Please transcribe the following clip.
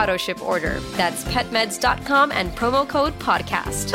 AutoShip order. That's PetMeds.com and promo code PODCAST.